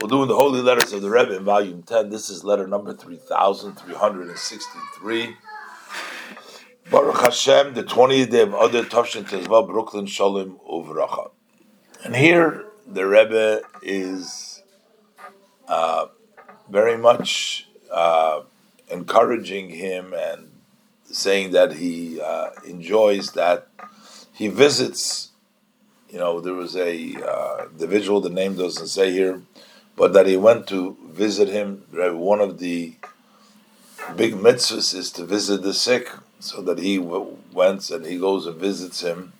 We'll do in the Holy Letters of the Rebbe in Volume 10. This is letter number 3,363. Baruch Hashem, the 20th day of Adar, Tavshin Tezva, Brooklyn, Shalom Uvracha. And here the Rebbe is very much encouraging him and saying that he enjoys that he visits. You know, there was a individual, the name doesn't say here, but that he went to visit him. One of the big mitzvahs is to visit the sick, so that he went and he goes and visits him.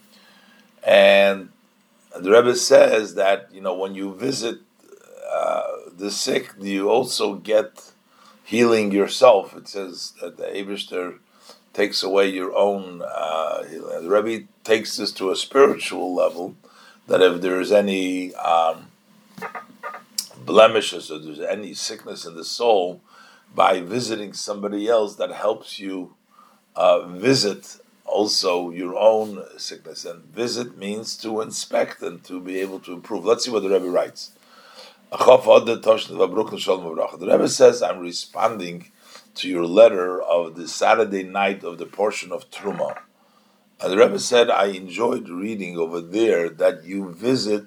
And the Rebbe says that, you know, when you visit the sick, you also get healing yourself. It says that the Abishter takes away your own healing. The Rebbe takes this to a spiritual level, that if there is any blemishes or there's any sickness in the soul, by visiting somebody else, that helps you visit also your own sickness. And visit means to inspect and to be able to improve. Let's see what the Rebbe writes. The Rebbe says, I'm responding to your letter of the Saturday night of the portion of Truma. And the Rebbe said, I enjoyed reading over there that you visit,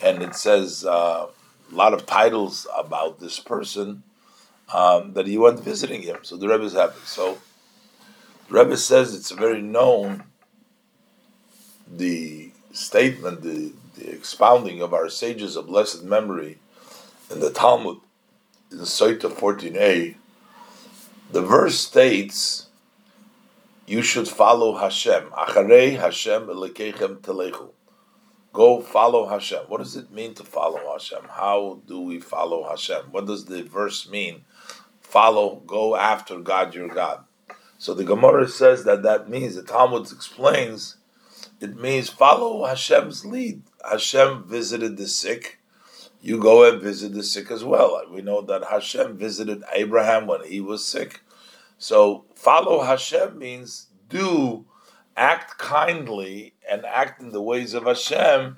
and it says a lot of titles about this person, that you went visiting him. So the Rebbe is happy. So the Rebbe says it's very known, the statement, the expounding of our sages of blessed memory in the Talmud, in Sotah 14a, the verse states, you should follow Hashem. Acharei Hashem elekechem telechu. Go follow Hashem. What does it mean to follow Hashem? How do we follow Hashem? What does the verse mean? Follow, go after God, your God. So the Gemara says that means, the Talmud explains, it means follow Hashem's lead. Hashem visited the sick. You go and visit the sick as well. We know that Hashem visited Abraham when he was sick. So follow Hashem means do, act kindly and act in the ways of Hashem,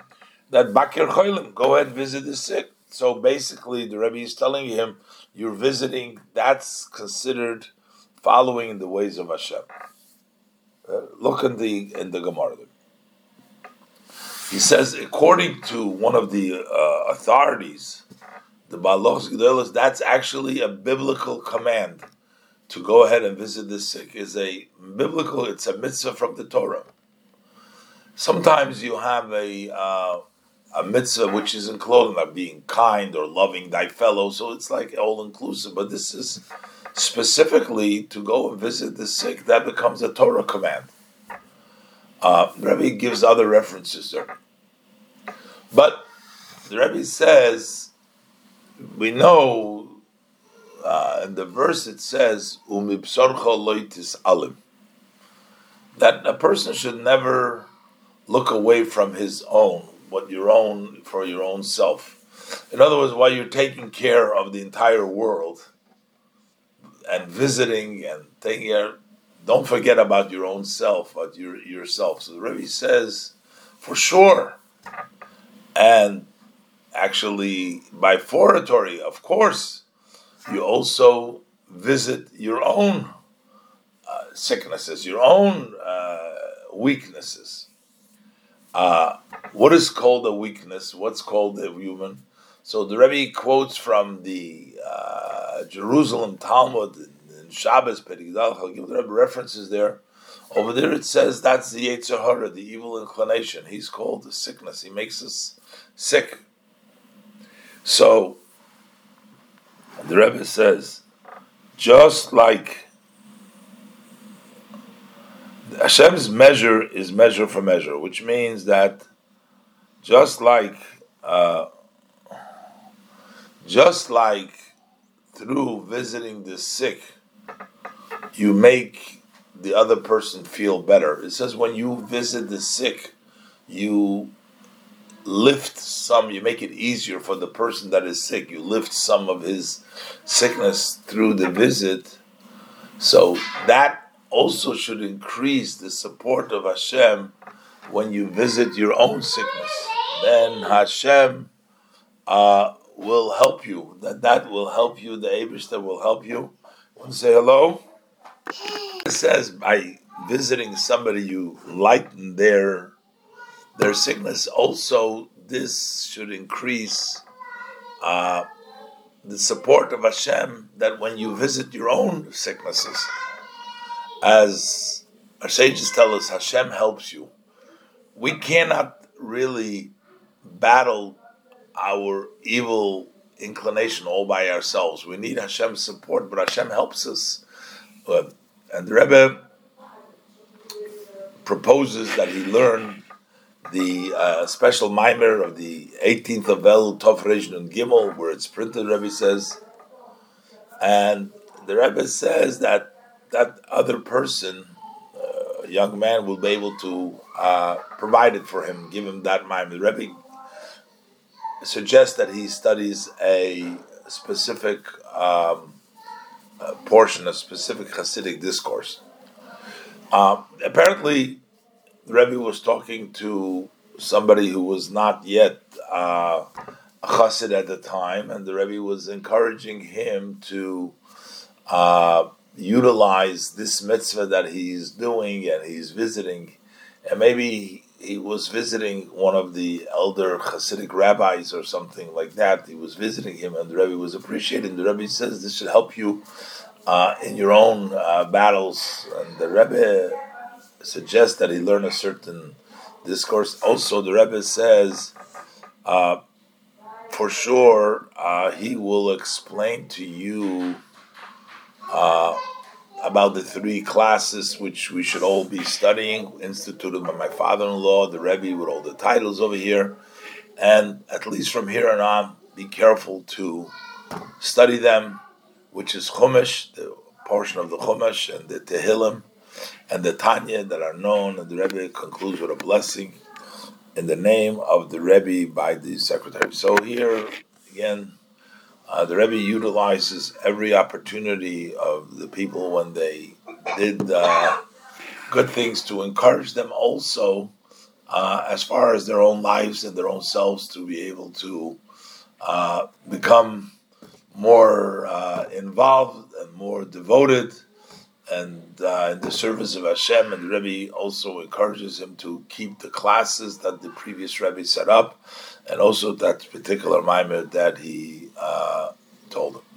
that Bakir Cholim, go ahead and visit the sick. So basically the Rebbe is telling him, you're visiting, that's considered following in the ways of Hashem. Look in the Gemara. He says, according to one of the authorities, the Baalos Gidele, that's actually a biblical command to go ahead and visit the sick. It's a mitzvah from the Torah. Sometimes you have a mitzvah which is included, like being kind or loving thy fellow, so it's like all inclusive. But this is specifically to go and visit the sick. That becomes a Torah command. Rebbe gives other references there. But the Rebbe says, we know in the verse it says, that a person should never look away from his own, for your own self. In other words, while you're taking care of the entire world and visiting and taking care, don't forget about your own self, about yourself. So the Rebbe says, for sure, and actually by foratory, of course, you also visit your own sicknesses, your own weaknesses. What is called a weakness? What's called a human? So the Rebbe quotes from the Jerusalem Talmud, Shabbos, Pedigdal, I'll give the Rebbe references there. Over there it says that's the Yetzer Hara, the evil inclination. He's called the sickness. He makes us sick. So the Rebbe says, just like Hashem's measure is measure for measure, which means that just like through visiting the sick, you make the other person feel better. It says when you visit the sick, you lift some, you make it easier for the person that is sick. You lift some of his sickness through the visit. So that also should increase the support of Hashem when you visit your own sickness. Then Hashem will help you. That will help you. The Abishter will help you. Want to say hello? It says by visiting somebody you lighten their sickness. Also, this should increase the support of Hashem, that when you visit your own sicknesses, as our sages tell us, Hashem helps you. We cannot really battle our evil inclination all by ourselves. We need Hashem's support, but Hashem helps us. And the Rebbe proposes that he learn the special mimer of the 18th of Elul, Tov Reish Nun Gimel, where it's printed, Rebbe says. And the Rebbe says that other person, a young man, will be able to provide it for him, give him that mimer. The Rebbe suggests that he studies a specific portion, a specific Hasidic discourse. Apparently, Rebbe was talking to somebody who was not yet a Chassid at the time, and the Rebbe was encouraging him to utilize this mitzvah that he's doing and he's visiting. And maybe he was visiting one of the elder Hasidic rabbis or something like that. He was visiting him, and the Rebbe was appreciating. The Rebbe says this should help you in your own battles. And the Rebbe suggests that he learn a certain discourse. Also, the Rebbe says, for sure, he will explain to you about the three classes which we should all be studying, instituted by my father-in-law, the Rebbe, with all the titles over here. And at least from here on be careful to study them, which is Chumash, the portion of the Chumash, and the Tehillim, and the Tanya that are known. And the Rebbe concludes with a blessing in the name of the Rebbe by the secretary. So here, again, the Rebbe utilizes every opportunity of the people when they did good things to encourage them also as far as their own lives and their own selves, to be able to become more involved and more devoted and in the service of Hashem. And the Rebbe also encourages him to keep the classes that the previous Rebbe set up, and also that particular mimer that he told him.